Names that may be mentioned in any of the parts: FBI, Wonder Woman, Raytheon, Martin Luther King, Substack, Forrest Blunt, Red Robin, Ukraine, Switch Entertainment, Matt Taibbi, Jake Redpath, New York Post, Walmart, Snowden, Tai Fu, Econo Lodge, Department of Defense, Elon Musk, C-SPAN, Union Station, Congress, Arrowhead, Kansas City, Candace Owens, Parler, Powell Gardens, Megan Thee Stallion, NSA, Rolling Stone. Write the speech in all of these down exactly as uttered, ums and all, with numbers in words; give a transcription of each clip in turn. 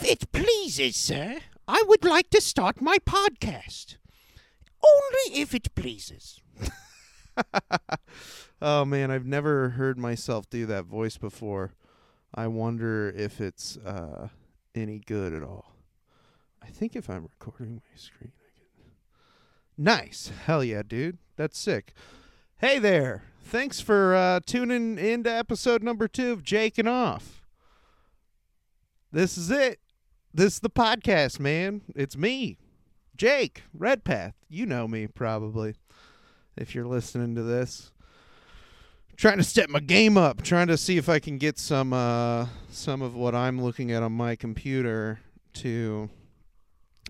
If it pleases, sir, I would like to start my podcast. Only if it pleases. Oh, man, I've never heard myself do that voice before. I wonder if it's uh, any good at all. I think if I'm recording my screen, I can... Nice. Hell yeah, dude. That's sick. Hey there. Thanks for uh, tuning in to episode number two of Jakin' Off. This is it. This is the podcast, man. It's me, Jake Redpath. You know me, probably, if you're listening to this. Trying to step my game up, trying to see if I can get some uh, some of what I'm looking at on my computer to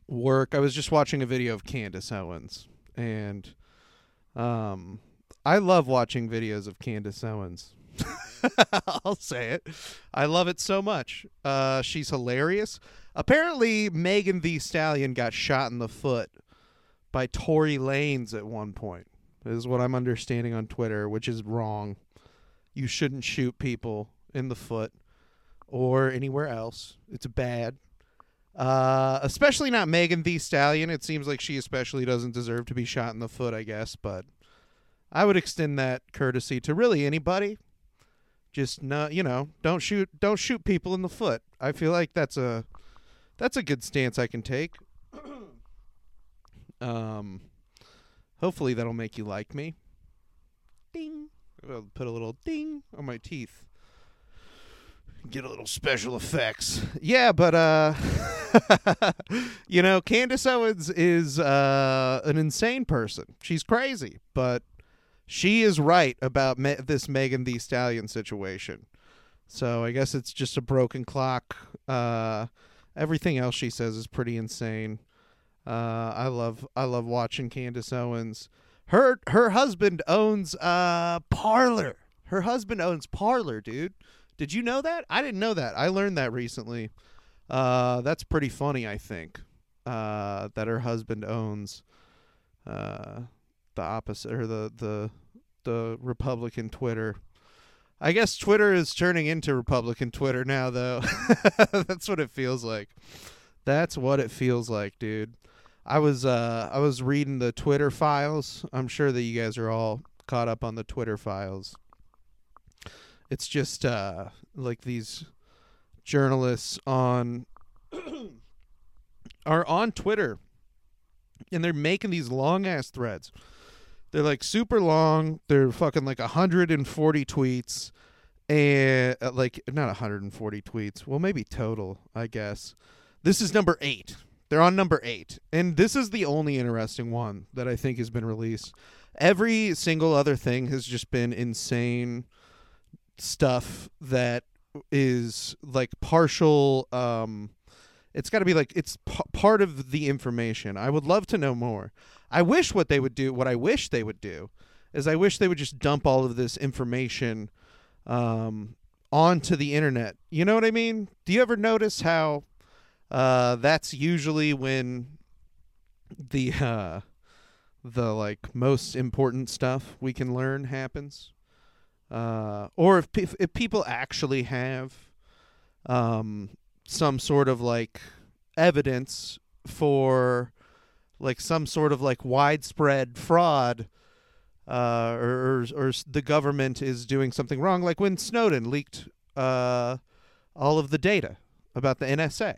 work. I was just watching a video of Candace Owens, and um, I love watching videos of Candace Owens. I'll say it. I love it so much. Uh, she's hilarious. Apparently, Megan Thee Stallion got shot in the foot by Tory Lanez at one point. Is what I'm understanding on Twitter, which is wrong. You shouldn't shoot people in the foot or anywhere else. It's bad. Uh, especially not Megan Thee Stallion. It seems like she especially doesn't deserve to be shot in the foot, I guess. But I would extend that courtesy to really anybody. Just no, you know, don't shoot, don't shoot people in the foot. I feel like that's a that's a good stance I can take. um. Hopefully that'll make you like me. Ding. I'll put a little ding on my teeth. Get a little special effects. Yeah, but, uh, you know, Candace Owens is uh, an insane person. She's crazy, but she is right about me- this Megan Thee Stallion situation. So I guess it's just a broken clock. Uh, everything else she says is pretty insane. Uh, I love I love watching Candace Owens. Her her husband owns uh Parler. Her husband owns Parler, dude. Did you know that? I didn't know that. I learned that recently. Uh, that's pretty funny, I think. Uh, that her husband owns uh the opposite or the the the Republican Twitter. I guess Twitter is turning into Republican Twitter now, though. That's what it feels like. That's what it feels like, dude. I was uh, I was reading the Twitter files. I'm sure that you guys are all caught up on the Twitter files. It's just uh, like these journalists on are on Twitter, and they're making these long ass threads. They're like super long. They're fucking like one hundred forty tweets, and uh, like not one hundred forty tweets. Well, maybe total, I guess. This is number eight. They're on number eight. And this is the only interesting one that I think has been released. Every single other thing has just been insane stuff that is like partial. Um, it's got to be like it's p- part of the information. I would love to know more. I wish what they would do, what I wish they would do is I wish they would just dump all of this information um, onto the internet. You know what I mean? Do you ever notice how Uh, that's usually when the, uh, the like most important stuff we can learn happens. Uh, or if, pe- if people actually have, um, some sort of like evidence for like some sort of like widespread fraud, uh, or, or, or the government is doing something wrong. Like when Snowden leaked, uh, all of the data about the N S A.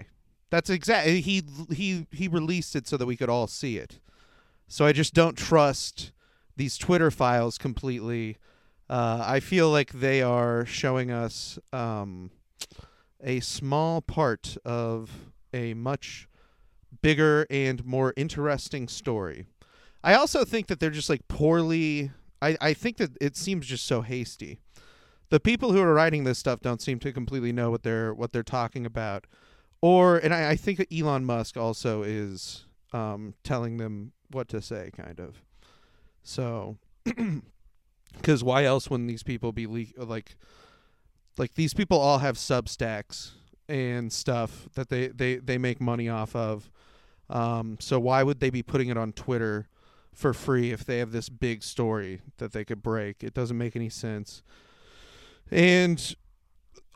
That's exactly he he he released it so that we could all see it. So I just don't trust these Twitter files completely. Uh, I feel like they are showing us um, a small part of a much bigger and more interesting story. I also think that they're just like poorly. I, I think that it seems just so hasty. The people who are writing this stuff don't seem to completely know what they're what they're talking about. Or, and I, I think Elon Musk also is um, telling them what to say, kind of. So, because why else wouldn't these people be le- like, like these people all have Substacks and stuff that they, they, they make money off of. Um, so why would they be putting it on Twitter for free if they have this big story that they could break? It doesn't make any sense. And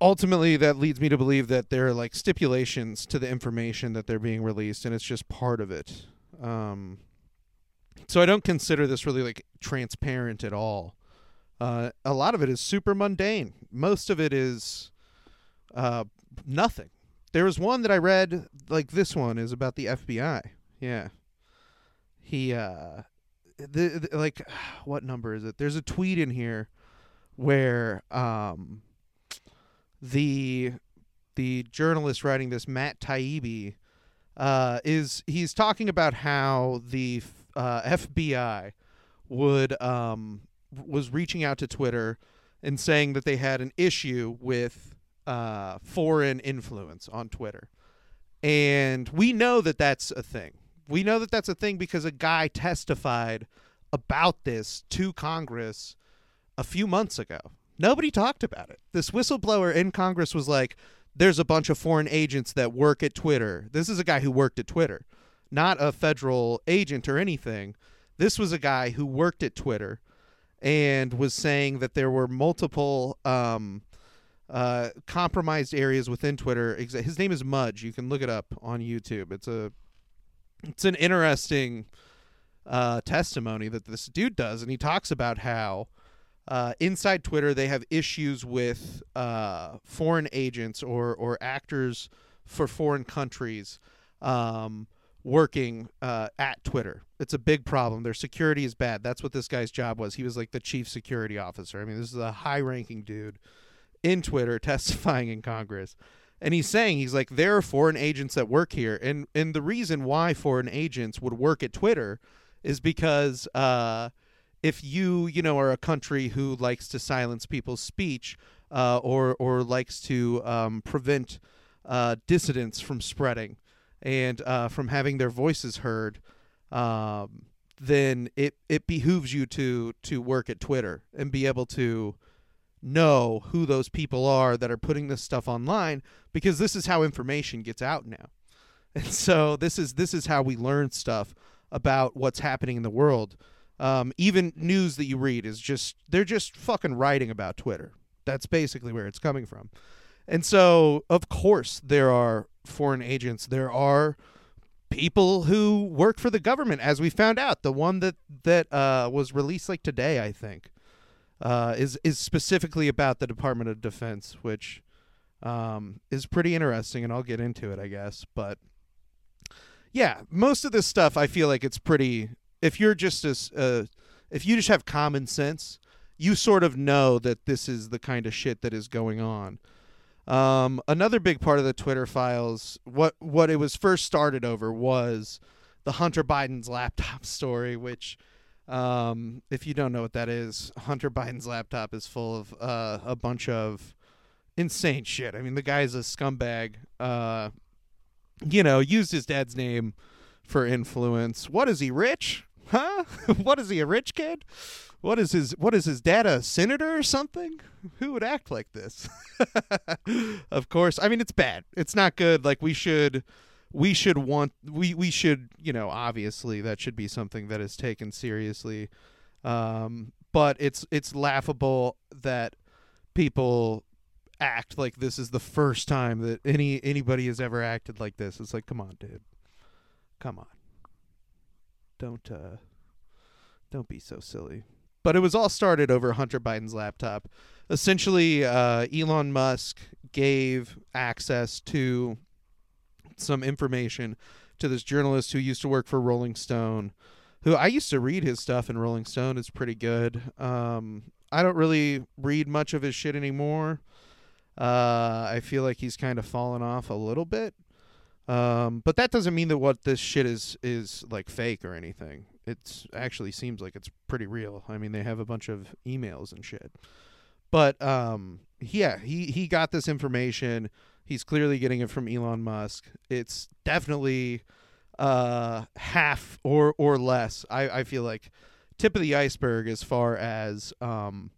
ultimately that leads me to believe that there are like stipulations to the information that they're being released, and it's just part of it. Um, so I don't consider this really like transparent at all. Uh, a lot of it is super mundane. Most of it is uh, nothing. There was one that I read, like this one is about the F B I. Yeah. He, uh, the, the, like, what number is it? There's a tweet in here where um, the the journalist writing this, Matt Taibbi, uh, is he's talking about how the uh, F B I would um, was reaching out to Twitter and saying that they had an issue with uh foreign influence on Twitter. And we know that that's a thing. We know that that's a thing because a guy testified about this to Congress a few months ago. Nobody talked about it. This whistleblower in Congress was like, there's a bunch of foreign agents that work at Twitter. This is a guy who worked at Twitter, not a federal agent or anything. This was a guy who worked at Twitter and was saying that there were multiple um Uh, compromised areas within Twitter. His name is Mudge. You can look it up on YouTube. It's a, it's an interesting uh, testimony that this dude does, and he talks about how uh, inside Twitter they have issues with uh, foreign agents or or actors for foreign countries um, working uh, at Twitter. It's a big problem. Their security is bad. That's what this guy's job was. He was like the chief security officer. I mean, this is a high-ranking dude in Twitter testifying in Congress, and he's saying, he's like, there are foreign agents that work here, and and the reason why foreign agents would work at Twitter is because uh if you you know are a country who likes to silence people's speech uh or or likes to um prevent uh dissidents from spreading and uh from having their voices heard, um then it it behooves you to to work at Twitter and be able to know who those people are that are putting this stuff online, because this is how information gets out now. And so this is this is how we learn stuff about what's happening in the world. Um, even news that you read is just, they're just fucking writing about Twitter. That's basically where it's coming from. And so, of course, there are foreign agents. There are people who work for the government, as we found out. The one that, that uh, was released like today, I think, Uh, is is specifically about the Department of Defense, which um, is pretty interesting, and I'll get into it, I guess. But yeah, most of this stuff, I feel like it's pretty. If you're just as uh, if you just have common sense, you sort of know that this is the kind of shit that is going on. Um, another big part of the Twitter files, what what it was first started over, was the Hunter Biden's laptop story, which. Um, if you don't know what that is, Hunter Biden's laptop is full of uh, a bunch of insane shit. I mean, the guy's a scumbag, uh, you know, used his dad's name for influence. What is he, rich? Huh? What is he, a rich kid? What is his, what is his dad, a senator or something? Who would act like this? Of course. I mean, it's bad. It's not good. Like we should... We should want we, we should, you know, obviously that should be something that is taken seriously. Um, but it's it's laughable that people act like this is the first time that any anybody has ever acted like this. It's like, come on, dude. Come on. Don't uh, don't be so silly. But it was all started over Hunter Biden's laptop. Essentially, uh, Elon Musk gave access to some information to this journalist who used to work for Rolling Stone, who I used to read his stuff in Rolling Stone. It's pretty good. Um, I don't really read much of his shit anymore. Uh, I feel like he's kind of fallen off a little bit. Um, but that doesn't mean that what this shit is, is like fake or anything. It's actually seems like it's pretty real. I mean, they have a bunch of emails and shit, but, um, yeah, he, he got this information. He's clearly getting it from Elon Musk. It's definitely uh, half or or less. I, I feel like tip of the iceberg as far as um,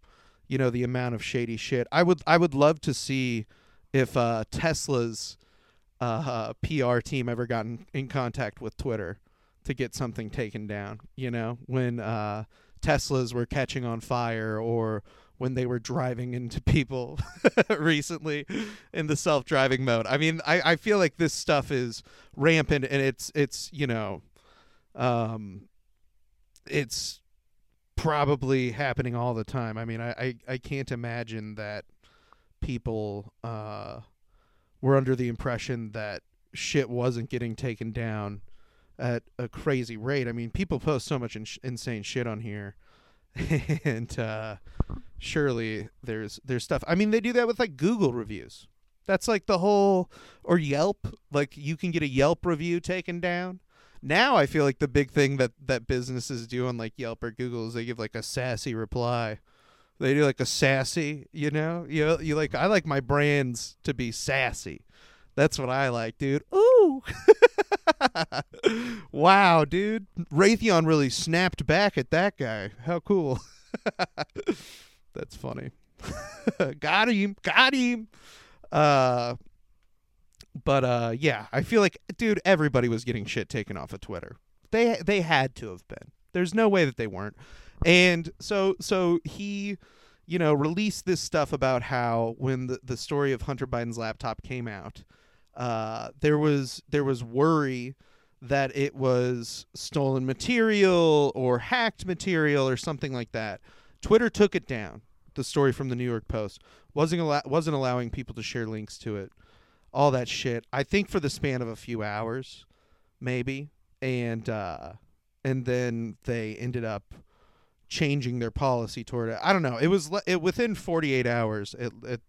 you know, the amount of shady shit. I would I would love to see if uh, Tesla's uh, P R team ever gotten in contact with Twitter to get something taken down. You know, when uh, Teslas were catching on fire or when they were driving into people recently in the self-driving mode. I mean, I, I feel like this stuff is rampant, and it's, it's, you know, um, it's probably happening all the time. I mean, I, I, I can't imagine that people uh, were under the impression that shit wasn't getting taken down at a crazy rate. I mean, people post so much in- insane shit on here. And uh, surely there's there's stuff. I mean, they do that with like Google reviews. That's like the whole, or Yelp. Like you can get a Yelp review taken down. Now I feel like the big thing that, that businesses do on like Yelp or Google is they give like a sassy reply. They do like a sassy, you know, you you like I like my brands to be sassy. That's what I like, dude. Ooh. Wow, dude. Raytheon really snapped back at that guy. How cool. That's funny. Got him. Got him. Uh, but, uh, yeah, I feel like, dude, everybody was getting shit taken off of Twitter. They they had to have been. There's no way that they weren't. And so so he, you know, released this stuff about how when the, the story of Hunter Biden's laptop came out, Uh, there was there was worry that it was stolen material or hacked material or something like that. Twitter took it down. The story from the New York Post wasn't al- wasn't allowing people to share links to it. All that shit. I think for the span of a few hours, maybe, and uh, and then they ended up changing their policy toward it. I don't know. It was le- it, within forty-eight hours at, at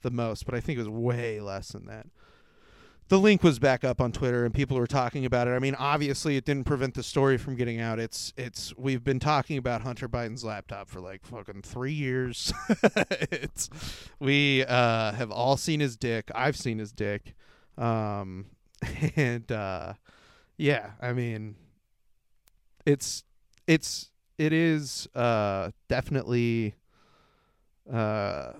the most, but I think it was way less than that. The link was back up on Twitter and people were talking about it. I mean, obviously it didn't prevent the story from getting out. It's it's we've been talking about Hunter Biden's laptop for like fucking three years. it's we uh, have all seen his dick. I've seen his dick. Um, and uh, yeah, I mean, it's it's it is uh, definitely uh,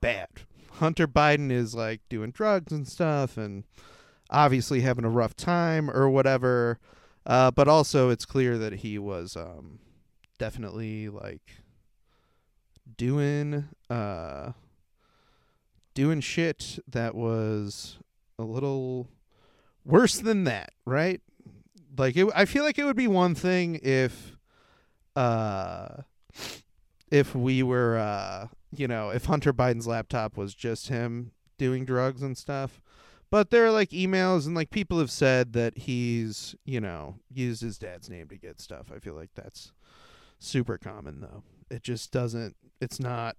bad. Hunter Biden is like doing drugs and stuff and obviously having a rough time or whatever. Uh, but also it's clear that he was um, definitely like doing uh, doing shit that was a little worse than that. Right. Like it, I feel like it would be one thing if uh, if we were uh, you know, if Hunter Biden's laptop was just him doing drugs and stuff. But there are like emails and like people have said that he's, you know, used his dad's name to get stuff. I feel like that's super common, though. It just doesn't, it's not.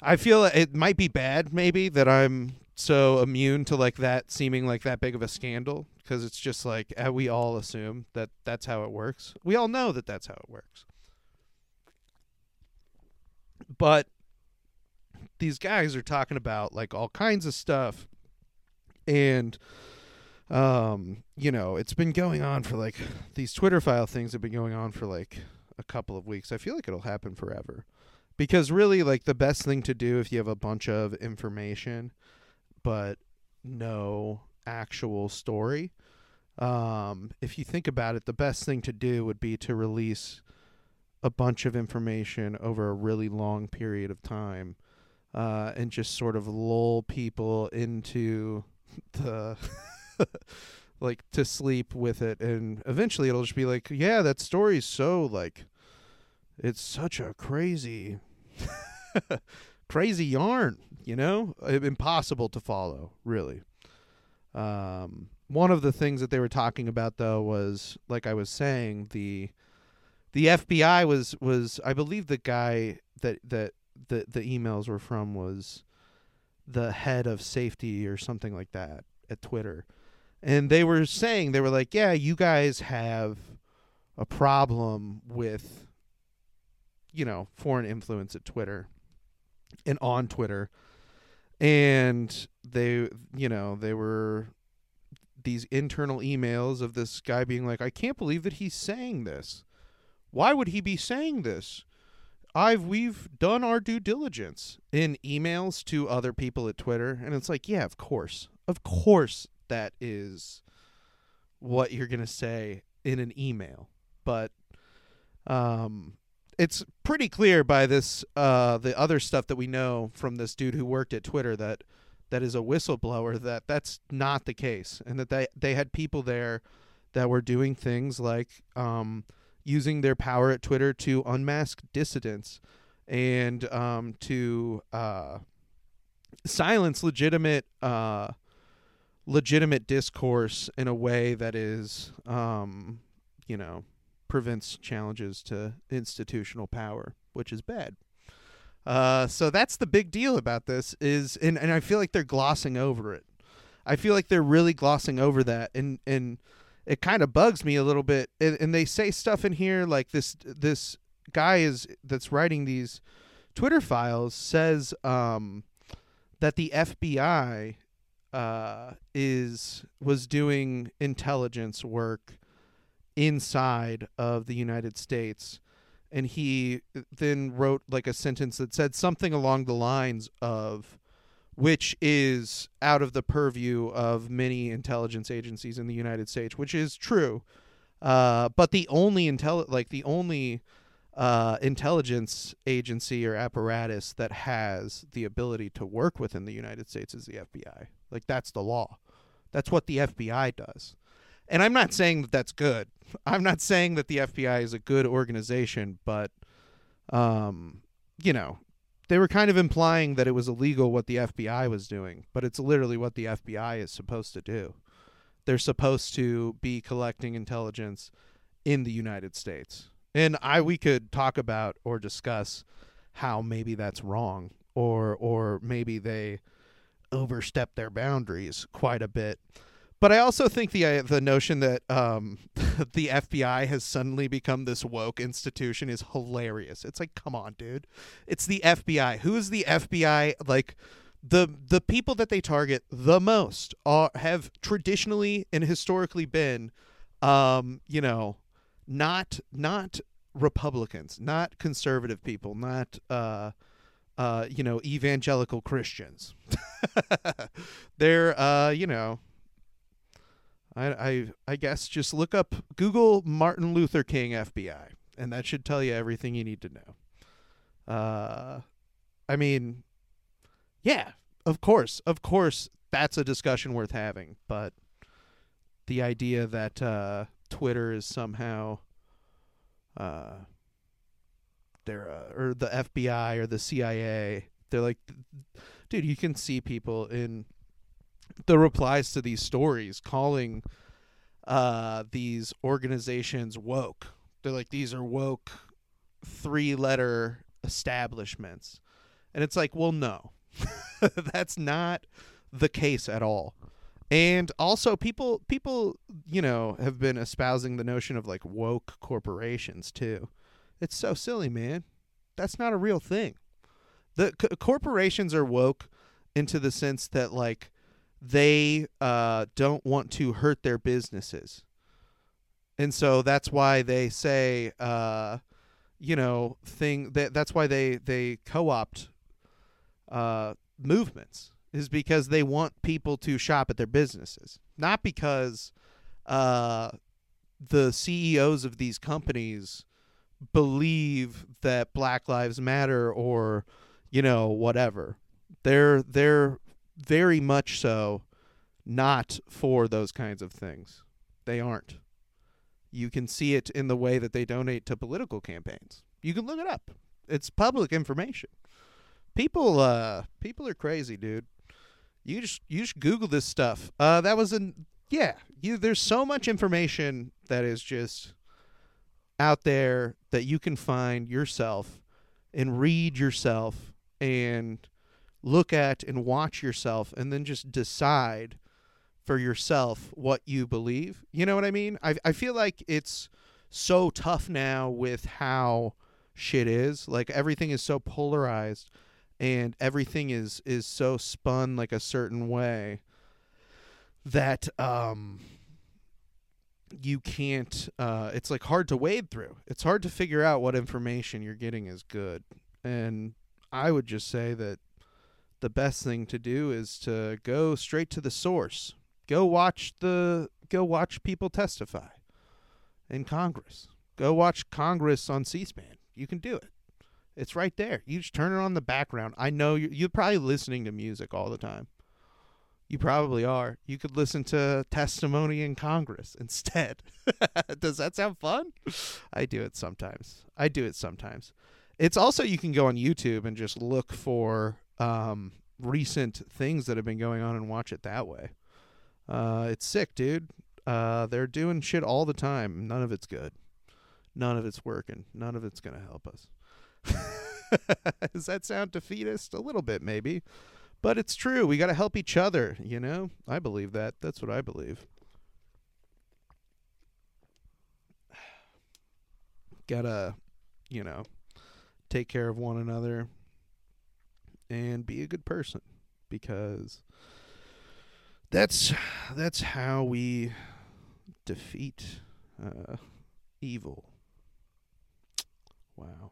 I feel it might be bad maybe that I'm so immune to like that seeming like that big of a scandal, because it's just like we all assume that that's how it works. We all know that that's how it works. But these guys are talking about like all kinds of stuff, and um, you know, it's been going on for like these Twitter file things have been going on for like a couple of weeks. I feel like it'll happen forever, because really like the best thing to do if you have a bunch of information but no actual story, um, if you think about it, the best thing to do would be to release a bunch of information over a really long period of time, uh, and just sort of lull people into the, like, to sleep with it. And eventually it'll just be like, yeah, that story's so, like, it's such a crazy, crazy yarn, you know, impossible to follow, really. Um, one of the things that they were talking about, though, was, like I was saying, the, The F B I was, was I believe the guy that, that the, the emails were from was the head of safety or something like that at Twitter. And they were saying, they were like, yeah, you guys have a problem with, you know, foreign influence at Twitter and on Twitter. And they, you know, they were these internal emails of this guy being like, I can't believe that he's saying this. Why would he be saying this? I've we've done our due diligence in emails to other people at Twitter. And it's like, yeah, of course. Of course that is what you're going to say in an email. But um, it's pretty clear by this uh, the other stuff that we know from this dude who worked at Twitter that that is a whistleblower, that that's not the case, and that they, they had people there that were doing things like um, using their power at Twitter to unmask dissidents and um, to uh, silence legitimate uh, legitimate discourse in a way that is, um, you know, prevents challenges to institutional power, which is bad. Uh, so that's the big deal about this is, and, and I feel like they're glossing over it. I feel like they're really glossing over that. And, and it kind of bugs me a little bit. And, and they say stuff in here like this, this guy is that's writing these Twitter files says, um, that the F B I, uh, is, was doing intelligence work inside of the United States. And he then wrote like a sentence that said something along the lines of, which is out of the purview of many intelligence agencies in the United States, which is true. Uh, but the only intel- like the only uh, intelligence agency or apparatus that has the ability to work within the United States is the F B I. Like, that's the law. That's what the F B I does. And I'm not saying that that's good. I'm not saying that the F B I is a good organization, but, um, you know, they were kind of implying that it was illegal what the F B I was doing, but it's literally what the F B I is supposed to do. They're supposed to be collecting intelligence in the United States. And I, we could talk about or discuss how maybe that's wrong, or, or maybe they overstepped their boundaries quite a bit. But I also think the uh, the notion that um, the F B I has suddenly become this woke institution is hilarious. It's like, come on, dude. It's the F B I. Who is the F B I? Like, the the people that they target the most are have traditionally and historically been, um, you know, not not Republicans, not conservative people, not uh uh you know evangelical Christians. They're uh you know. I, I I guess just look up Google Martin Luther King F B I, and that should tell you everything you need to know. Uh, I mean, yeah, of course, of course, that's a discussion worth having. But the idea that uh, Twitter is somehow uh, they're uh, or the F B I or the C I A, they're like, dude, you can see people in the replies to these stories calling uh, these organizations woke. They're like, these are woke three-letter establishments. And it's like, well, no. That's not the case at all. And also people, people, you know, have been espousing the notion of like woke corporations too. It's so silly, man. That's not a real thing. The co- corporations are woke into the sense that like, they uh, don't want to hurt their businesses. And so that's why they say, uh, you know, thing that that's why they they co-opt uh, movements, is because they want people to shop at their businesses, not because uh, the C E Os of these companies believe that Black Lives Matter or, you know, whatever. They're they're. Very much so not for those kinds of things. They aren't. You can see it in the way that they donate to political campaigns. You can look it up. It's public information. People uh people are crazy, dude. You just you just Google this stuff. Uh that was an yeah, you there's so much information that is just out there that you can find yourself and read yourself and look at and watch yourself, and then just decide for yourself what you believe. You know what I mean? I I feel like it's so tough now with how shit is. Like, everything is so polarized, and everything is is so spun like a certain way that um you can't. Uh, it's like hard to wade through. It's hard to figure out what information you're getting is good. And I would just say that the best thing to do is to go straight to the source. Go watch the go watch people testify in Congress. Go watch Congress on C-SPAN. You can do it. It's right there. You just turn it on the background. I know you're, you're probably listening to music all the time. You probably are. You could listen to testimony in Congress instead. Does that sound fun? I do it sometimes. I do it sometimes. It's also, you can go on YouTube and just look for um, recent things that have been going on and watch it that way. Uh, it's sick, dude. Uh, they're doing shit all the time. None of it's good. None of it's working. None of it's going to help us. Does that sound defeatist? A little bit, maybe. But it's true. We got to help each other, you know? I believe that. That's what I believe. Got to, you know, take care of one another and be a good person, because that's that's how we defeat uh, evil. Wow.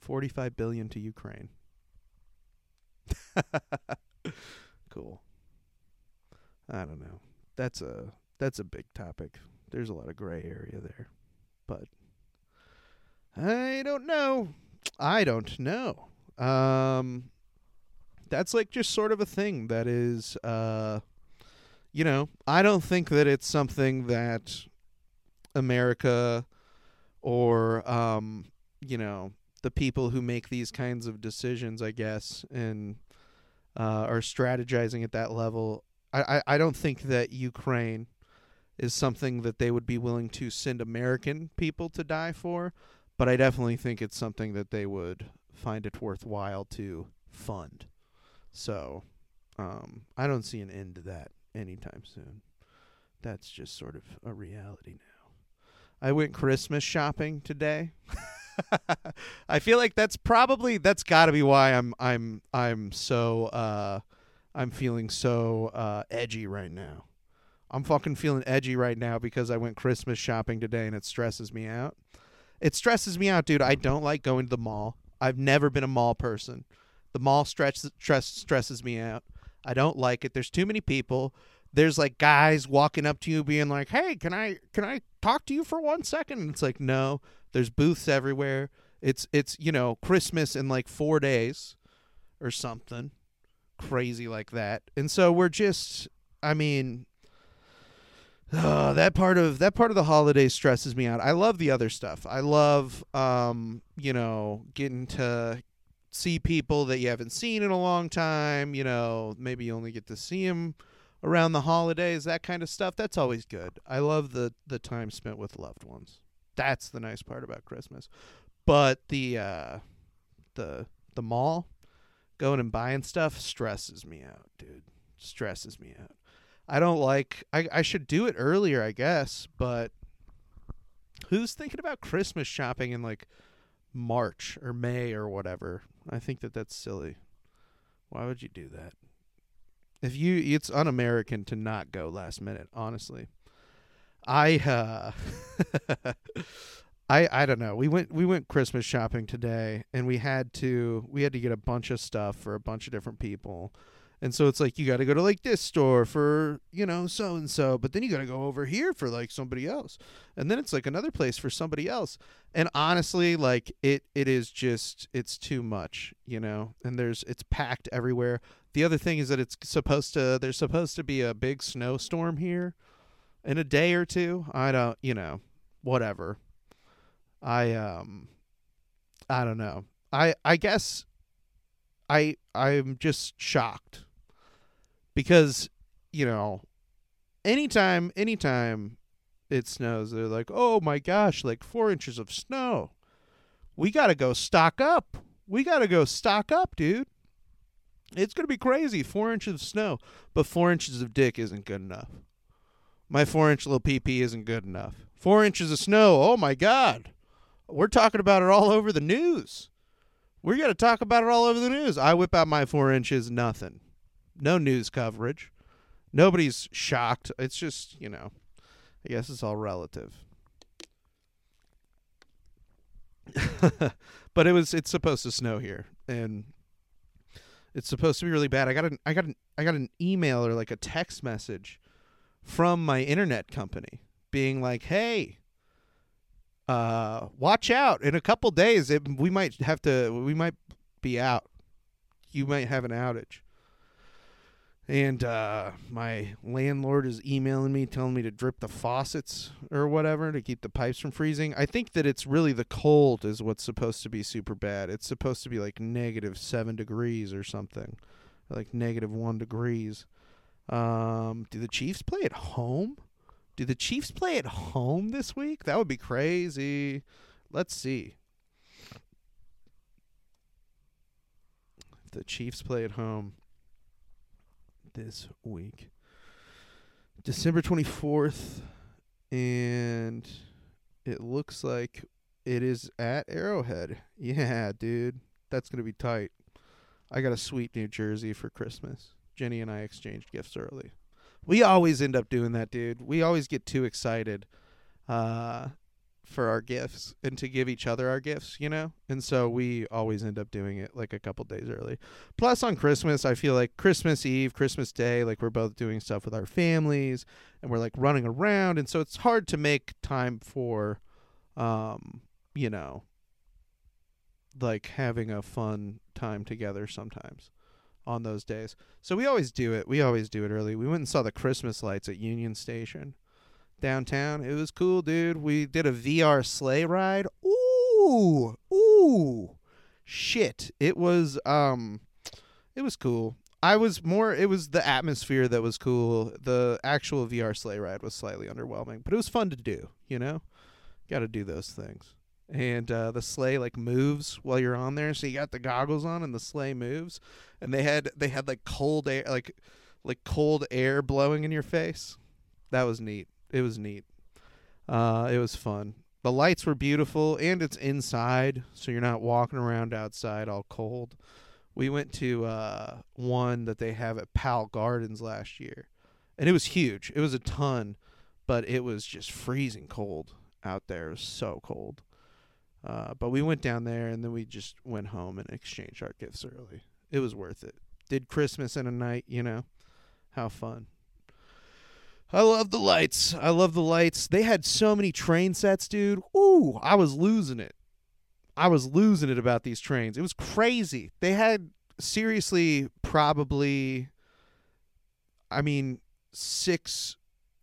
forty-five billion dollars to Ukraine. Cool. I don't know. That's a that's a big topic. There's a lot of gray area there. But I don't know. I don't know. Um that's like just sort of a thing that is uh you know, I don't think that it's something that America or um you know, the people who make these kinds of decisions, I guess, and uh, are strategizing at that level. I, I, I don't think that Ukraine is something that they would be willing to send American people to die for, but I definitely think it's something that they would find it worthwhile to fund. So um, I don't see an end to that anytime soon. That's just sort of a reality now. I went Christmas shopping today. I feel like that's probably that's got to be why I'm I'm I'm so uh, I'm feeling so uh, edgy right now. I'm fucking feeling edgy right now because I went Christmas shopping today and it stresses me out. It stresses me out, dude. I don't like going to the mall. I've never been a mall person. The mall stretch, stress stresses me out. I don't like it. There's too many people. There's like guys walking up to you being like, "Hey, can I can I talk to you for one second?" And it's like, no. There's booths everywhere. It's, it's you know, Christmas in like four days or something crazy like that. And so we're just, I mean, uh, that part of that part of the holiday stresses me out. I love the other stuff. I love, um, you know, getting to see people that you haven't seen in a long time. You know, maybe you only get to see them around the holidays, that kind of stuff. That's always good. I love the, the time spent with loved ones. That's the nice part about Christmas. But the uh, the the mall, going and buying stuff, stresses me out, dude. Stresses me out. I don't like... I, I should do it earlier, I guess, but who's thinking about Christmas shopping in, like, March or May or whatever? I think that that's silly. Why would you do that? If you... It's un-American to not go last minute, honestly. I uh, I I don't know. We went we went Christmas shopping today, and we had to we had to get a bunch of stuff for a bunch of different people, and so it's like you got to go to like this store for you know so and so, but then you got to go over here for like somebody else, and then it's like another place for somebody else, and honestly, like it it is just it's too much, you know. And there's it's packed everywhere. The other thing is that it's supposed to there's supposed to be a big snowstorm here in a day or two. I don't, you know, whatever. I, um, I don't know. I, I guess I, I'm just shocked because, you know, anytime, anytime it snows, they're like, oh my gosh, like four inches of snow. We got to go stock up. We got to go stock up, dude. It's going to be crazy. Four inches of snow, but four inches of dick isn't good enough. My four-inch little pee-pee isn't good enough. Four inches of snow, oh, my God. We're talking about it all over the news. We're going to talk about it all over the news. I whip out my four inches, nothing. No news coverage. Nobody's shocked. It's just, you know, I guess it's all relative. But it was it's supposed to snow here, and it's supposed to be really bad. I got an, I got an, I got an email or like a text message from my internet company being like, hey, uh, watch out. In a couple days, it, we might have to, we might be out. You might have an outage. And uh, my landlord is emailing me, telling me to drip the faucets or whatever to keep the pipes from freezing. I think that it's really the cold is what's supposed to be super bad. It's supposed to be like negative seven degrees or something, like negative one degrees. Um, do the Chiefs play at home? Do the Chiefs play at home this week? That would be crazy. Let's see. If the Chiefs play at home this week, December twenty-fourth, and it looks like it is at Arrowhead. Yeah, dude, that's gonna be tight. I got a sweet New Jersey for Christmas. Jenny and I exchanged gifts early. We always end up doing that, dude. We always get too excited uh for our gifts and to give each other our gifts, you know? And so we always end up doing it like a couple days early. Plus on Christmas, I feel like Christmas Eve, Christmas Day, like we're both doing stuff with our families and we're like running around. And so it's hard to make time for, um, you know, like having a fun time together sometimes on those days. So we always do it. We always do it early. We went and saw the Christmas lights at Union Station downtown. It was cool, dude. We did a V R sleigh ride. Ooh, ooh, shit. It was, um, it was cool. I was more, it was the atmosphere that was cool. The actual V R sleigh ride was slightly underwhelming, but it was fun to do, you know? Got to do those things. And uh, the sleigh, like, moves while you're on there. So you got the goggles on and the sleigh moves. And they had, they had, like, cold air, like, like cold air blowing in your face. That was neat. It was neat. Uh, it was fun. The lights were beautiful, and it's inside, so you're not walking around outside all cold. We went to uh, one that they have at Powell Gardens last year, and it was huge. It was a ton, but it was just freezing cold out there. It was so cold. Uh, but we went down there, and then we just went home and exchanged our gifts early. It was worth it. Did Christmas in a night, you know? How fun. I love the lights. I love the lights. They had so many train sets, dude. Ooh, I was losing it. I was losing it about these trains. It was crazy. They had seriously probably, I mean, six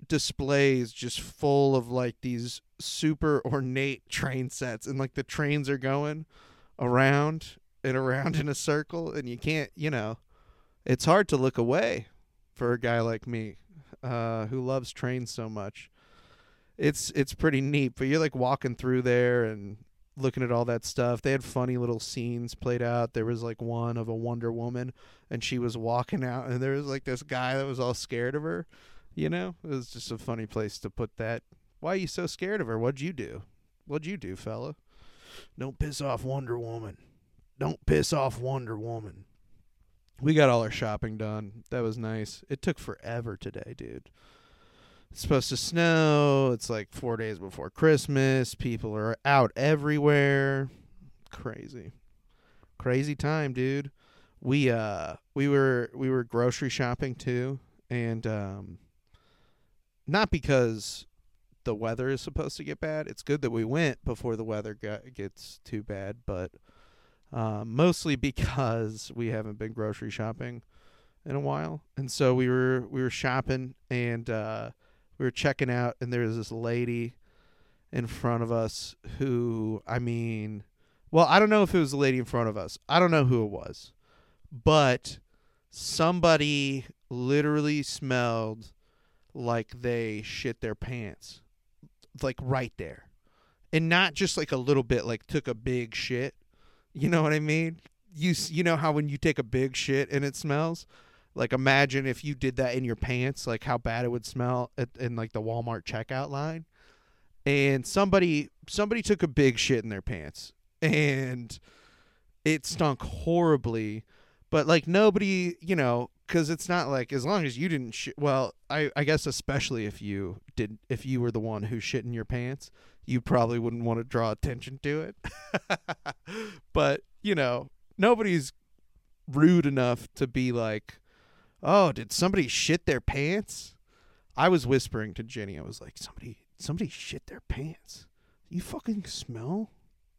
displays just full of like these super ornate train sets. And like the trains are going around and around in a circle. And you can't, you know, it's hard to look away for a guy like me. Uh, who loves trains so much. It's it's pretty neat, but you're like walking through there and looking at all that stuff. They had funny little scenes played out. There was like one of a Wonder Woman, and she was walking out, and there was like this guy that was all scared of her. You know, it was just a funny place to put that. Why are you so scared of her? What'd you do? What'd you do, fella? Don't piss off Wonder Woman. Don't piss off Wonder Woman. We got all our shopping done. That was nice. It took forever today, dude. It's supposed to snow. It's like four days before Christmas. People are out everywhere. Crazy. Crazy time, dude. We uh we were we were grocery shopping too, and um not because the weather is supposed to get bad. It's good that we went before the weather got, gets too bad, but Uh, mostly because we haven't been grocery shopping in a while. And so we were we were shopping, and uh, we were checking out, and there was this lady in front of us who, I mean, well, I don't know if it was the lady in front of us. I don't know who it was. But somebody literally smelled like they shit their pants, like right there. And not just like a little bit, like took a big shit. You know what I mean? You you know how when you take a big shit and it smells? Like, imagine if you did that in your pants, like how bad it would smell at, in like the Walmart checkout line. And somebody somebody took a big shit in their pants, and it stunk horribly. But like nobody, you know, because it's not like, as long as you didn't shit. Well, I, I guess especially if you did, if you were the one who shit in your pants, you probably wouldn't want to draw attention to it. But, you know, nobody's rude enough to be like, oh, did somebody shit their pants? I was whispering to Jenny. I was like, somebody, somebody shit their pants. you fucking smell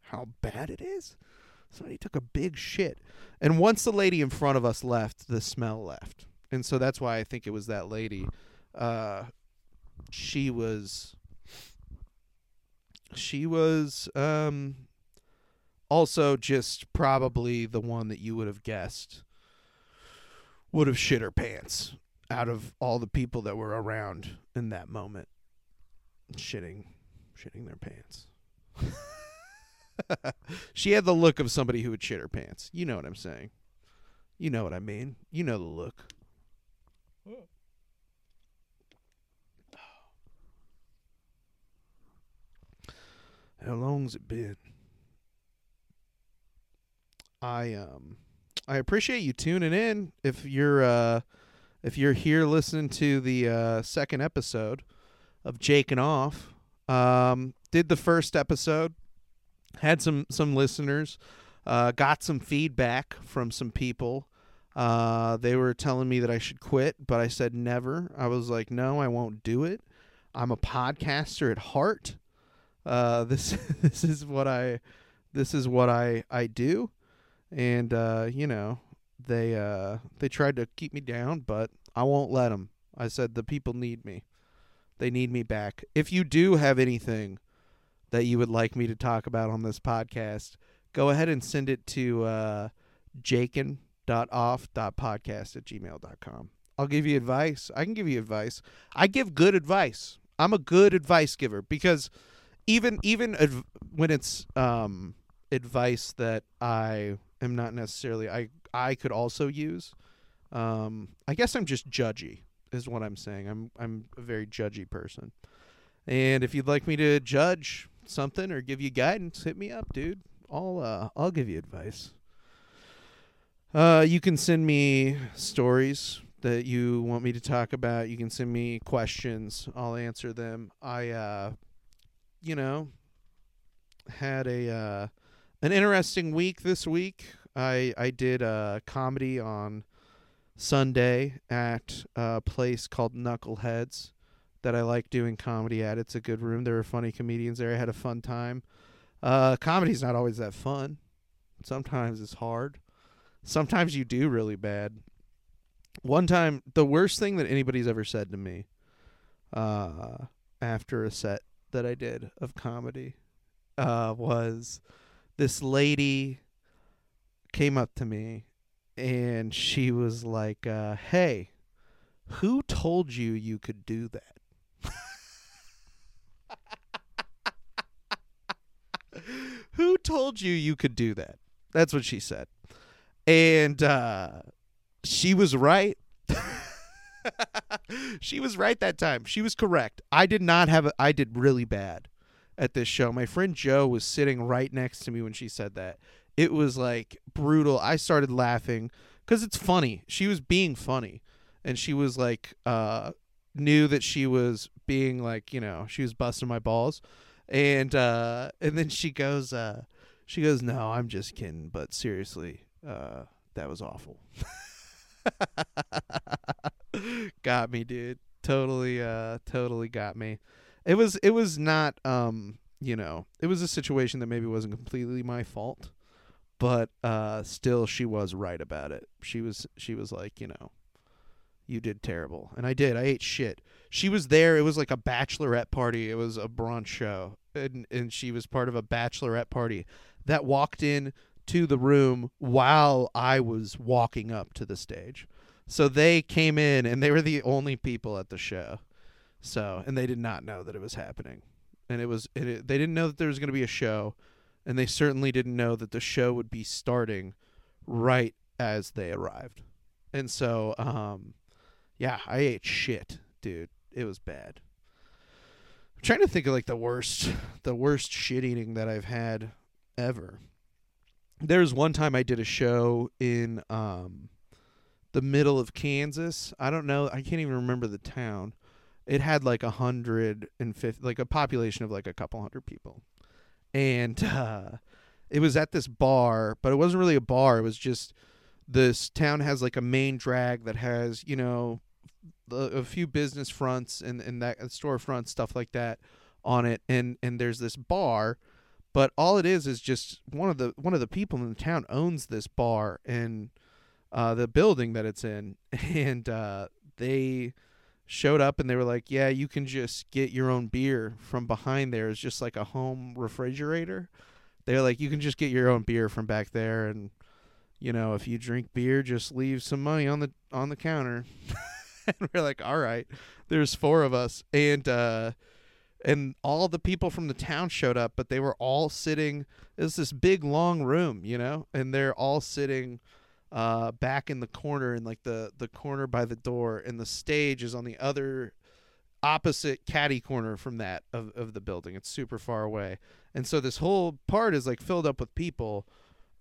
how bad it is? Somebody took a big shit. And once the lady in front of us left, the smell left. And so that's why I think it was that lady. Uh, she was, she was um, also just probably the one that you would have guessed would have shit her pants out of all the people that were around in that moment. Shitting, shitting their pants. She had the look of somebody who would shit her pants. You know what I'm saying. You know what I mean. You know the look. Whoa. How long's it been? I um I appreciate you tuning in. If you're uh if you're here listening to the uh, second episode of Jake and Off, um did the first episode. Had some, some listeners, uh, got some feedback from some people. Uh, they were telling me that I should quit, but I said never. I was like, no, I won't do it. I'm a podcaster at heart. Uh, this this is what I this is what I, I do, and uh, you know they uh, they tried to keep me down, but I won't let them. I said the people need me. They need me back. If you do have anything that you would like me to talk about on this podcast, go ahead and send it to uh, jakin dot off dot podcast at gmail dot com. I'll give you advice. I can give you advice. I give good advice. I'm a good advice giver, because even even adv- when it's um, advice that I am not necessarily I I could also use. Um, I guess I'm just judgy is what I'm saying. I'm I'm a very judgy person, and if you'd like me to judge something or give you guidance, hit me up, dude. I'll uh, I'll give you advice. Uh, you can send me stories that you want me to talk about. You can send me questions. I'll answer them. I, uh, you know, had a uh, an interesting week this week. I I did a comedy on Sunday at a place called Knuckleheads that I like doing comedy at. It's a good room. There were funny comedians there. I had a fun time. Uh, comedy's not always that fun. Sometimes it's hard. Sometimes you do really bad. One time, the worst thing that anybody's ever said to me uh, after a set that I did of comedy uh, was this lady came up to me and she was like, uh, hey, who told you you could do that? Who told you you could do that? That's what she said. And uh, she was right. She was right that time. She was correct. I did not have a, I did really bad at this show. My friend Joe was sitting right next to me when she said that. It was like brutal. I started laughing because it's funny. She was being funny. And she was like, uh, knew that she was being like, you know, she was busting my balls. And uh, and then she goes, uh, she goes, no, I'm just kidding. But seriously, uh, that was awful. Got me, dude. Totally, uh, totally got me. It was it was not, um, you know, it was a situation that maybe wasn't completely my fault. But uh, still, she was right about it. She was she was like, you know, you did terrible. And I did. I ate shit. She was there. It was like a bachelorette party. It was a brunch show. And and she was part of a bachelorette party that walked in to the room while I was walking up to the stage. So they came in and they were the only people at the show. So, and they did not know that it was happening. And it was, it, it, they didn't know that there was going to be a show. And they certainly didn't know that the show would be starting right as they arrived. And so, um, yeah, I ate shit, dude. It was bad. I'm trying to think of like the worst, the worst shit eating that I've had ever. There was one time I did a show in um, the middle of Kansas. I don't know. I can't even remember the town. It had like a hundred and fifty, like a population of like a couple hundred people. And uh, it was at this bar, but it wasn't really a bar. It was just, this town has like a main drag that has, you know, a few business fronts and, and that storefront stuff like that on it, and and there's this bar, but all it is is just one of the one of the people in the town owns this bar and uh, the building that it's in, and uh, they showed up and they were like, yeah, you can just get your own beer from behind there. It's just like a home refrigerator. They're like, you can just get your own beer from back there, and you know, if you drink beer, just leave some money on the on the counter. And we're like, all right. There's four of us, and uh, and all the people from the town showed up, but they were all sitting. It was this big long room, you know, and they're all sitting uh, back in the corner, in like the the corner by the door, and the stage is on the other opposite catty corner from that of, of the building. It's super far away, and so this whole part is like filled up with people.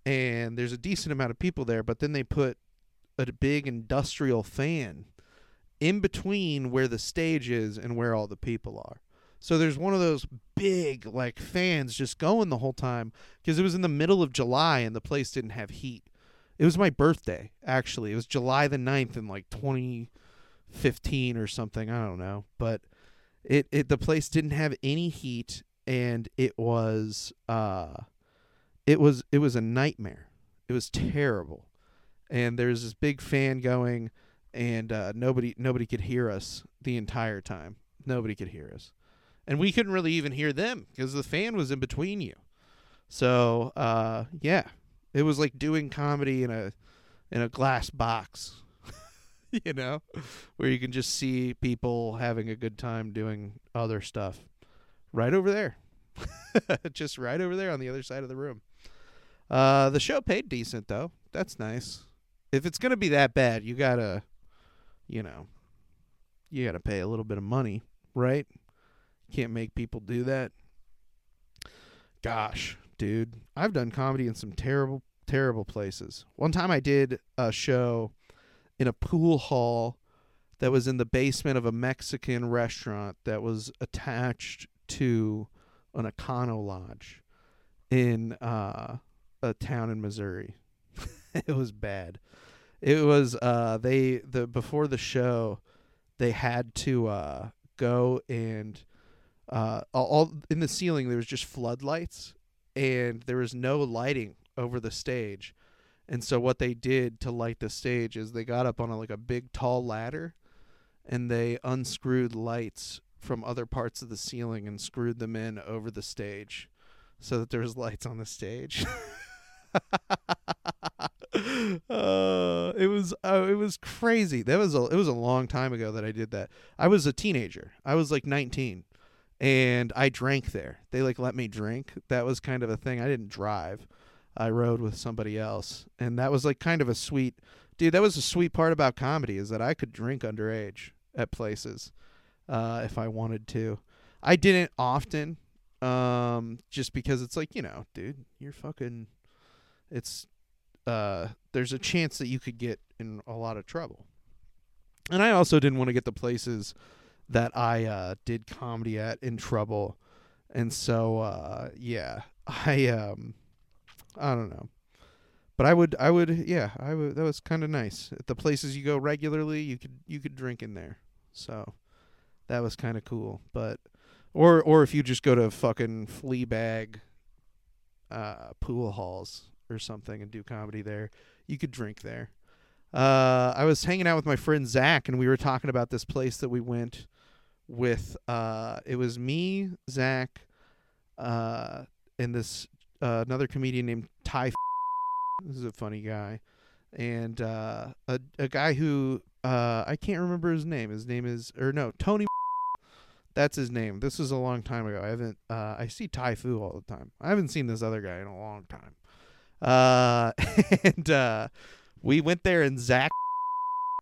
And there's a decent amount of people there, but then they put a big industrial fan in between where the stage is and where all the people are. So there's one of those big, like, fans just going the whole time, because it was in the middle of July and the place didn't have heat. It was my birthday, actually. It was July the ninth in, like, twenty fifteen or something. I don't know. But it, it the place didn't have any heat, and it was... uh. It was it was a nightmare. It was terrible, and there's this big fan going, and uh, nobody nobody could hear us the entire time. Nobody could hear us, and we couldn't really even hear them because the fan was in between you. So uh, yeah, it was like doing comedy in a in a glass box, you know, where you can just see people having a good time doing other stuff right over there, just right over there on the other side of the room. Uh, the show paid decent, though. That's nice. If it's going to be that bad, you got to, you know, you got to pay a little bit of money, right? Can't make people do that. Gosh, dude, I've done comedy in some terrible, terrible places. One time I did a show in a pool hall that was in the basement of a Mexican restaurant that was attached to an Econo Lodge in uh, a town in Missouri. It was bad. It was uh, they the before the show, they had to uh, go and uh, all in the ceiling there was just floodlights, and there was no lighting over the stage. And so what they did to light the stage is they got up on a, like a big tall ladder, and they unscrewed lights from other parts of the ceiling and screwed them in over the stage so that there was lights on the stage. uh, it was uh, it was crazy. That was a, it was a long time ago that I did that. I was a teenager. I was like nineteen, and I drank there. They like let me drink. That was kind of a thing. I didn't drive. I rode with somebody else, and that was like kind of a sweet dude. That was the sweet part about comedy, is that I could drink underage at places. Uh, if I wanted to. I didn't often, um, just because it's like, you know, dude, you're fucking, it's, uh, there's a chance that you could get in a lot of trouble. And I also didn't want to get the places that I, uh, did comedy at in trouble. And so, uh, yeah, I, um, I don't know, but I would, I would, yeah, I would, that was kind of nice. At the places you go regularly, you could, you could drink in there. So that was kind of cool, but or or if you just go to fucking Fleabag uh, pool halls or something and do comedy there, you could drink there. Uh, I was hanging out with my friend Zach, and we were talking about this place that we went with. Uh, it was me, Zach, uh, and this uh, another comedian named Ty. This is a funny guy, and uh, a a guy who uh, I can't remember his name. His name is or no Tony. That's his name. This was a long time ago. I haven't, uh, I see Tai Fu all the time. I haven't seen this other guy in a long time. Uh, and, uh, we went there in Zach's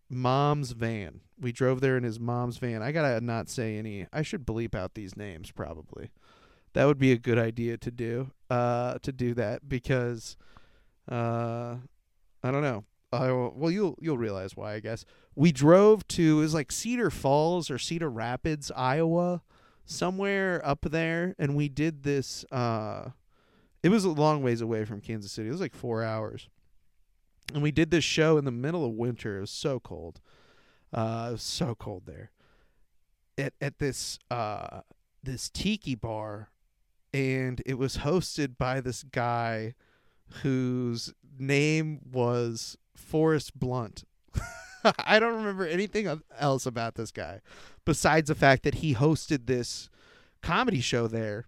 mom's van. We drove there in his mom's van. I gotta not say any, I should bleep out these names probably. That would be a good idea to do, uh, to do that because, uh, I don't know. I will, well, you'll you'll realize why, I guess. We drove to, it was like Cedar Falls or Cedar Rapids, Iowa, somewhere up there, and we did this. Uh, it was a long ways away from Kansas City. It was like four hours, and we did this show in the middle of winter. It was so cold. Uh, it was so cold there. At at this uh, this tiki bar, and it was hosted by this guy whose name was Forrest Blunt. I don't remember anything else about this guy besides the fact that he hosted this comedy show there.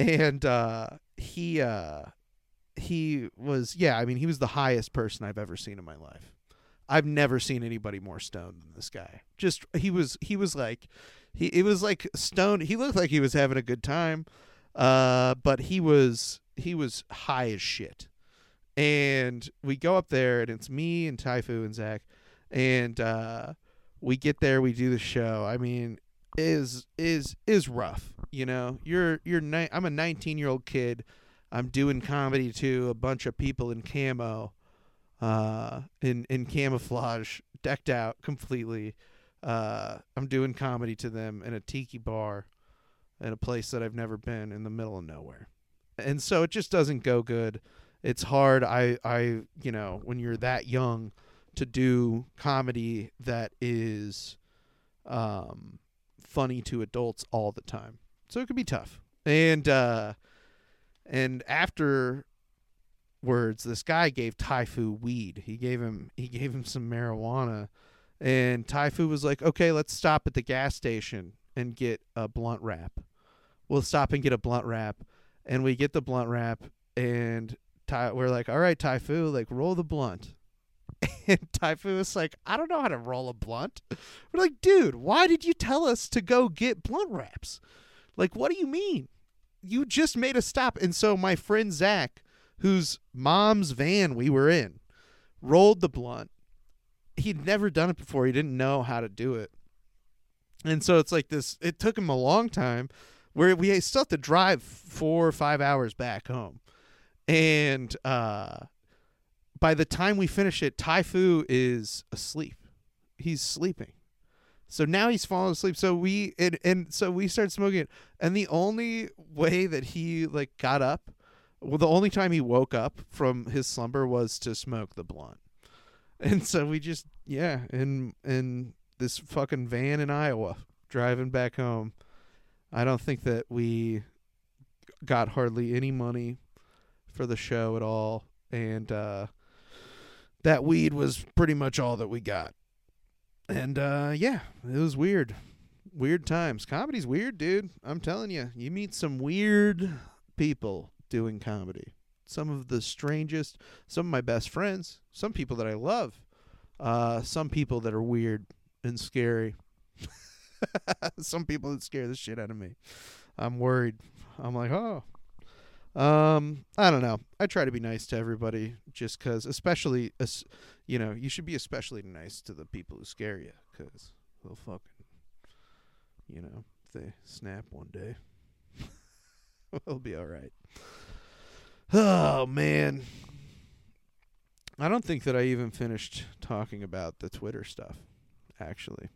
And uh, he uh, he was, yeah, I mean, he was the highest person I've ever seen in my life. I've never seen anybody more stoned than this guy. Just he was he was like he it was like stoned. He looked like he was having a good time, uh, but he was he was high as shit. And we go up there, and it's me and Taifu and Zach, and uh, we get there, we do the show. I mean, is is is rough, you know. You're you're ni- I'm a nineteen-year-old kid. I'm doing comedy to a bunch of people in camo. Uh, in, in camouflage, decked out completely. Uh, I'm doing comedy to them in a tiki bar at a place that I've never been in the middle of nowhere. And so it just doesn't go good. It's hard. I, I, you know, when you're that young to do comedy that is, um, funny to adults all the time. So it could be tough. And, uh, and after, words this guy gave Taifu weed. He gave him he gave him some marijuana, and Taifu was like, okay, let's stop at the gas station and get a blunt wrap. We'll stop and get a blunt wrap. And we get the blunt wrap, and Ta- we're like, all right, Taifu, like, roll the blunt. And Taifu was like, I don't know how to roll a blunt. We're like, dude, why did you tell us to go get blunt wraps? Like, what do you mean? You just made a stop. And so my friend Zach, whose mom's van we were in, rolled the blunt. He'd never done it before. He didn't know how to do it. And so it's like this, it took him a long time, where we still have to drive four or five hours back home. And uh, by the time we finish it, Taifu is asleep. He's sleeping. So now he's falling asleep. So we, and, and so we started smoking it. And the only way that he like got up, well, the only time he woke up from his slumber was to smoke the blunt. And so we just, yeah, in in this fucking van in Iowa, driving back home. I don't think that we got hardly any money for the show at all. And uh, that weed was pretty much all that we got. And, uh, yeah, it was weird. Weird times. Comedy's weird, dude. I'm telling you. You meet some weird people doing comedy. Some of the strangest, some of my best friends, some people that I love, uh, some people that are weird and scary. Some people that scare the shit out of me. I'm worried. I'm like, oh, um, I don't know. I try to be nice to everybody, just because, especially, you know, you should be especially nice to the people who scare you, because they'll fucking, you know, if they snap one day, we'll be all right. Oh, man. I don't think that I even finished talking about the Twitter stuff, actually.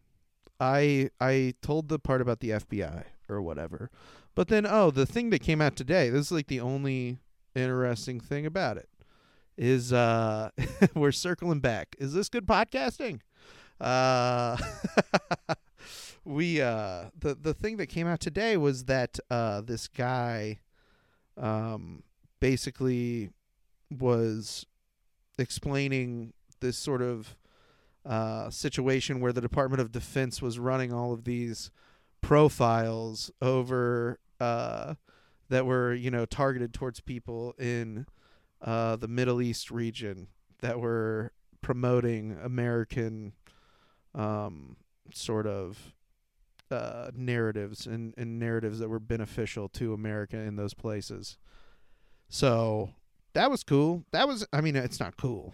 I I told the part about the F B I or whatever. But then, oh, the thing that came out today, this is like the only interesting thing about it, is uh, we're circling back. Is this good podcasting? Uh, we uh, the, the thing that came out today was that uh, this guy um, basically was explaining this sort of uh, situation where the Department of Defense was running all of these profiles over uh, that were, you know, targeted towards people in uh, the Middle East region that were promoting American um, sort of Uh, narratives and, and narratives that were beneficial to America in those places. So that was cool. That was, I mean, it's not cool.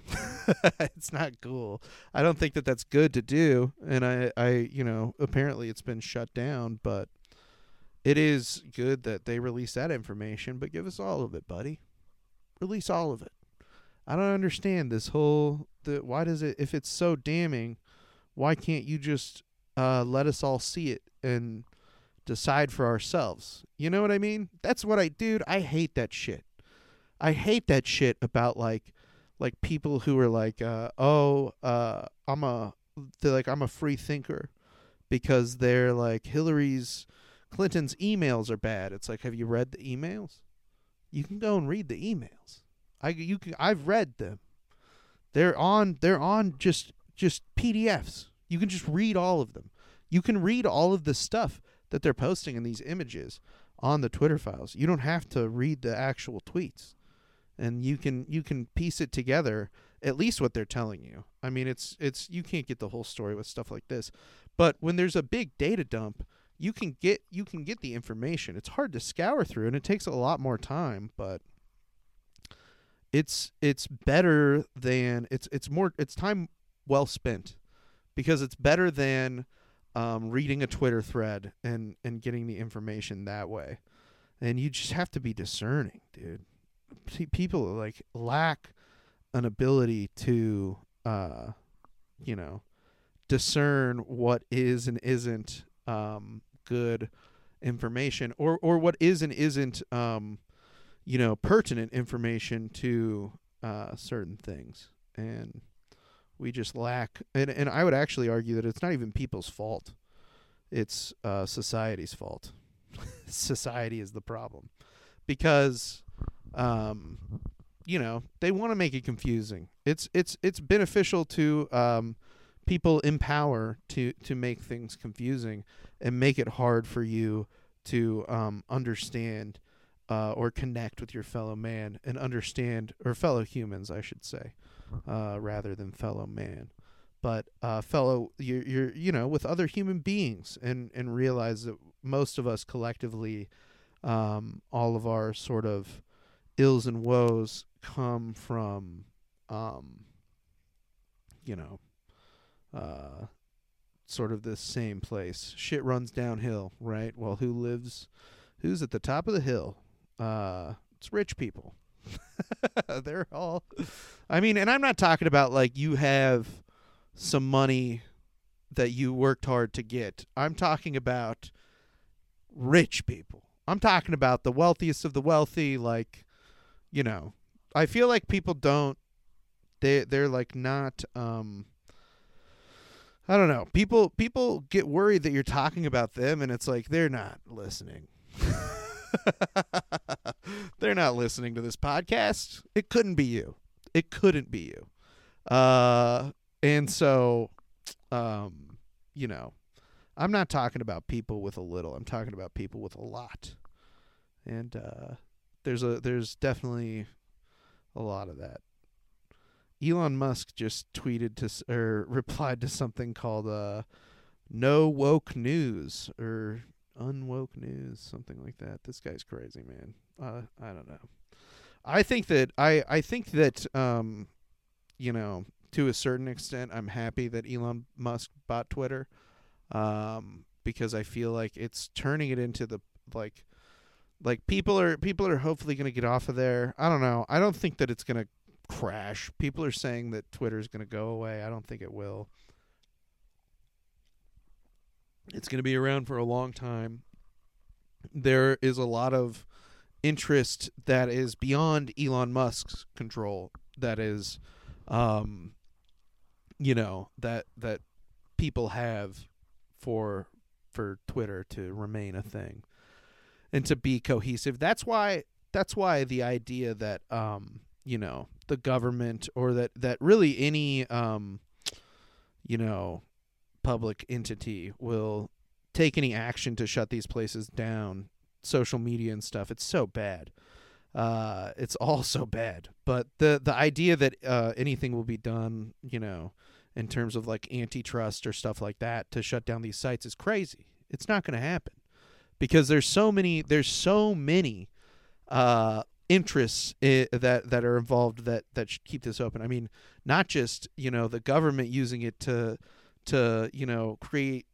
It's not cool. I don't think that that's good to do. And I, I, you know, apparently it's been shut down, but it is good that they release that information, but give us all of it, buddy. Release all of it. I don't understand this whole, the, why does it, if it's so damning, why can't you just Uh, let us all see it and decide for ourselves? You know what I mean? That's what I, dude, I hate that shit. I hate that shit about like, like people who are like, uh, oh, uh, I'm a, they're like, I'm a free thinker because they're like, Hillary's Clinton's emails are bad. It's like, have you read the emails? You can go and read the emails. I you can I've read them. They're on they're on just just P D Fs. You can just read all of them. You can read all of the stuff that they're posting in these images on the Twitter files. You don't have to read the actual tweets. And you can you can piece it together, at least what they're telling you. I mean, it's it's you can't get the whole story with stuff like this. But when there's a big data dump, you can get you can get the information. It's hard to scour through, and it takes a lot more time, but it's it's better than it's it's more it's time well spent, because it's better than um, reading a Twitter thread and, and getting the information that way. And you just have to be discerning, dude. People like lack an ability to, uh, you know, discern what is and isn't um, good information, or, or what is and isn't, um, you know, pertinent information to uh, certain things. And we just lack. And, and I would actually argue that it's not even people's fault. It's uh, society's fault. Society is the problem, because Um, you know, they want to make it confusing. It's it's it's beneficial to um, people in power to to make things confusing and make it hard for you to um, understand uh, or connect with your fellow man and understand, or fellow humans, I should say, uh, rather than fellow man. But uh, fellow, you're, you're, you know, with other human beings, and, and realize that most of us collectively, um, all of our sort of ills and woes come from, um, you know, uh, sort of this same place. Shit runs downhill, right? Well, who lives, who's at the top of the hill? Uh, it's rich people. They're all, I mean, and I'm not talking about like you have some money that you worked hard to get. I'm talking about rich people. I'm talking about the wealthiest of the wealthy, like, you know, I feel like people don't, they, they're like not, um, I don't know. People, people get worried that you're talking about them, and it's like, they're not listening. They're not listening to this podcast. It couldn't be you. It couldn't be you. Uh, and so, um, you know, I'm not talking about people with a little, I'm talking about people with a lot. And, uh, There's a there's definitely a lot of that. Elon Musk just tweeted to or replied to something called uh, "No woke news" or "unwoke news," something like that. This guy's crazy, man. Uh, I don't know. I think that I I think that um, you know, to a certain extent, I'm happy that Elon Musk bought Twitter, um, because I feel like it's turning it into the like. Like people are people are hopefully going to get off of there. I don't know. I don't think that it's going to crash. People are saying that Twitter is going to go away. I don't think it will. It's going to be around for a long time. There is a lot of interest that is beyond Elon Musk's control. That is, um, you know, that that people have for for Twitter to remain a thing and to be cohesive. That's why that's why the idea that um, you know, the government, or that, that really any um, you know, public entity will take any action to shut these places down, social media and stuff, it's so bad. Uh, it's all so bad. But the the idea that uh, anything will be done, you know, in terms of like antitrust or stuff like that to shut down these sites is crazy. It's not going to happen. Because there's so many, there's so many uh, interests I- that that are involved that that should keep this open. I mean, not just, you know, the government using it to to you know, create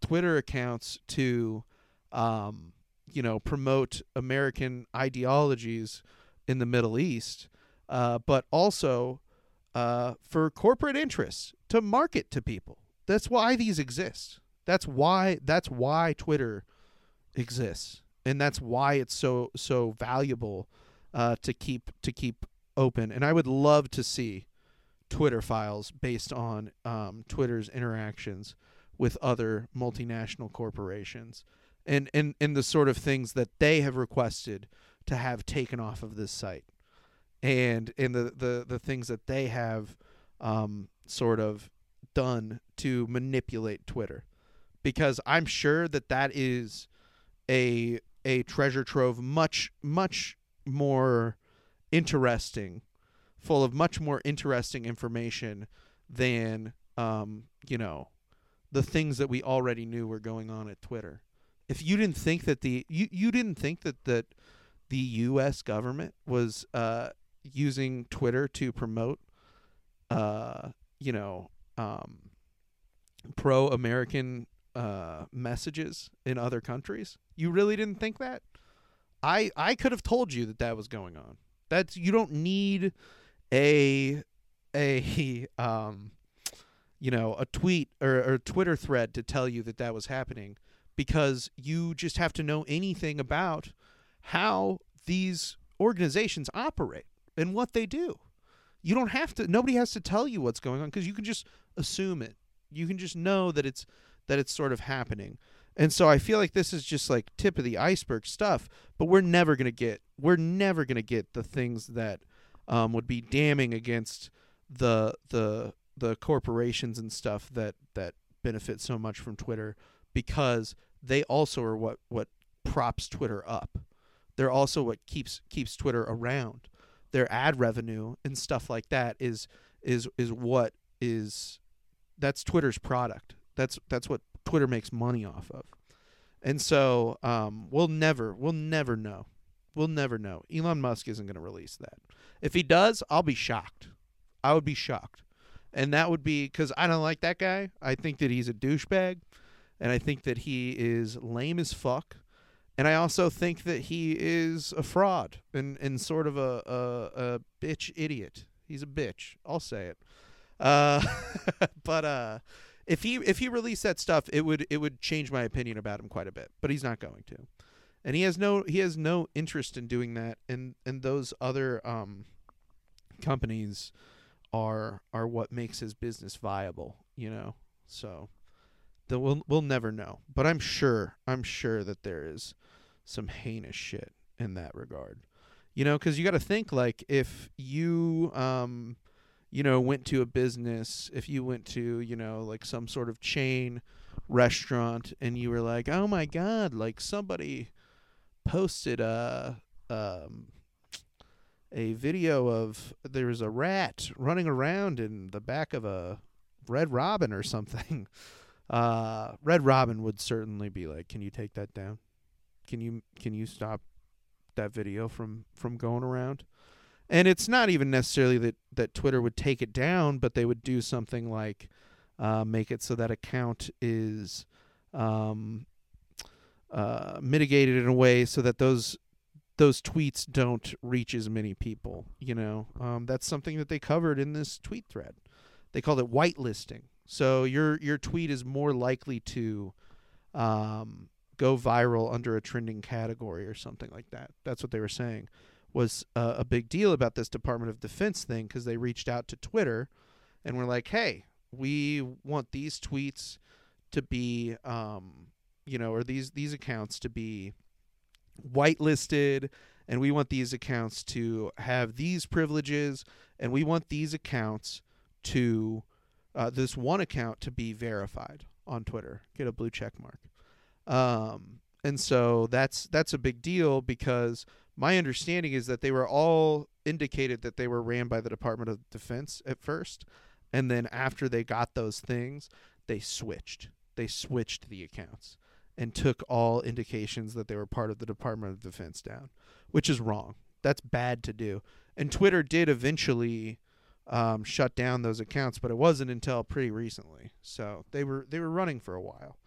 Twitter accounts to um, you know, promote American ideologies in the Middle East, uh, but also uh, for corporate interests to market to people. That's why these exist. That's why that's why Twitter exists, and that's why it's so so valuable uh to keep to keep open. And I would love to see Twitter files based on um Twitter's interactions with other multinational corporations and, and, and the sort of things that they have requested to have taken off of this site, and and the, the, the things that they have um, sort of done to manipulate Twitter. Because I'm sure that that is a a treasure trove much, much more interesting, full of much more interesting information than, um, you know, the things that we already knew were going on at Twitter. If you didn't think that the you, you didn't think that, that the U S government was uh, using Twitter to promote, uh, you know, um, pro-American uh, messages in other countries, you really didn't think that? I I could have told you that that was going on. That's you don't need a a um you know a tweet or, or a Twitter thread to tell you that that was happening, because you just have to know anything about how these organizations operate and what they do. You don't have to. Nobody has to tell you what's going on, because you can just assume it. You can just know that it's that it's sort of happening. And so I feel like this is just like tip of the iceberg stuff, but we're never going to get, we're never going to get the things that um, would be damning against the, the, the corporations and stuff that, that benefit so much from Twitter, because they also are what, what props Twitter up. They're also what keeps, keeps Twitter around. Their ad revenue and stuff like that is, is, is what is, that's Twitter's product. That's, that's what Twitter makes money off of. And so um, we'll never, we'll never know. We'll never know. Elon Musk isn't going to release that. If he does, I'll be shocked. I would be shocked. And that would be because I don't like that guy. I think that he's a douchebag. And I think that he is lame as fuck. And I also think that he is a fraud and, and sort of a, a, a bitch idiot. He's a bitch. I'll say it. Uh, but, uh, If he if he released that stuff, it would it would change my opinion about him quite a bit. But he's not going to, and he has no he has no interest in doing that. And and those other um, companies are are what makes his business viable, you know. So the, we'll we'll never know. But I'm sure I'm sure that there is some heinous shit in that regard, you know. Because you got to think, like, if you um. you know, went to a business, if you went to, you know, like some sort of chain restaurant and you were like, oh my God, like somebody posted a, um, a video of, there was a rat running around in the back of a Red Robin or something. Uh, Red Robin would certainly be like, can you take that down? Can you, can you stop that video from, from going around? And it's not even necessarily that, that Twitter would take it down, but they would do something like uh, make it so that account is um, uh, mitigated in a way so that those those tweets don't reach as many people. You know, um, that's something that they covered in this tweet thread. They called it whitelisting. So your your tweet is more likely to um, go viral under a trending category or something like that. That's what they were saying. Was uh, a big deal about this Department of Defense thing, because they reached out to Twitter and were like, hey, we want these tweets to be, um, you know, or these these accounts to be whitelisted, and we want these accounts to have these privileges, and we want these accounts to, uh, this one account to be verified on Twitter, get a blue check mark. Um, and so that's that's a big deal, because my understanding is that they were all indicated that they were ran by the Department of Defense at first, and then after they got those things, they switched. They switched the accounts and took all indications that they were part of the Department of Defense down, which is wrong. That's bad to do. And Twitter did eventually um, shut down those accounts, but it wasn't until pretty recently. So they were they were running for a while.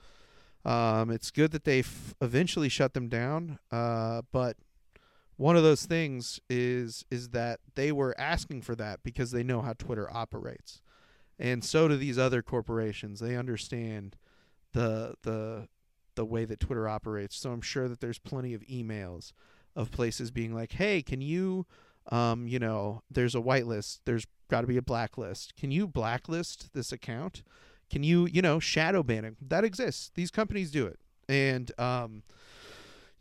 Um, it's good that they f- eventually shut them down, uh, but one of those things is is that they were asking for that because they know how Twitter operates, and so do these other corporations. They understand the the the way that Twitter operates. So I'm sure that there's plenty of emails of places being like, "Hey, can you, um, you know, there's a whitelist. There's got to be a blacklist. Can you blacklist this account? Can you, you know, shadow ban it? That exists. These companies do it. And, um,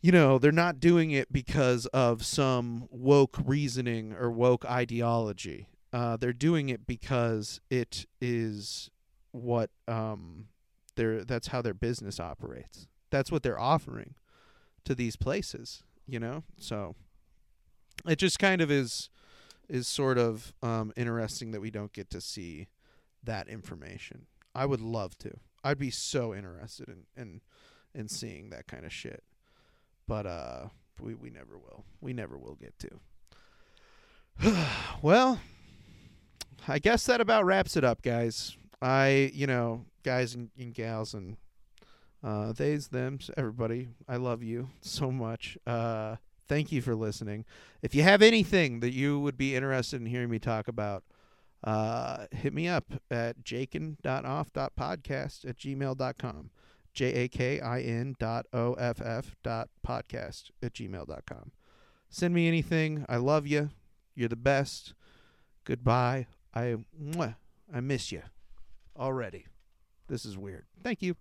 you know, they're not doing it because of some woke reasoning or woke ideology. Uh, they're doing it because it is what um, they're, that's how their business operates. That's what they're offering to these places, you know? So it just kind of is, is sort of um, interesting that we don't get to see that information. I would love to. I'd be so interested in, in, in seeing that kind of shit. But uh, we, we never will. We never will get to. Well, I guess that about wraps it up, guys. I, you know, guys and, and gals and uh, theys, thems, everybody, I love you so much. Uh, thank you for listening. If you have anything that you would be interested in hearing me talk about, uh, hit me up at jakin dot off dot podcast at gmail dot com. J A K I N dot O F F dot podcast at gmail dot com. Send me anything. I love you. You're the best. Goodbye. I, mwah, I miss you already. This is weird. Thank you.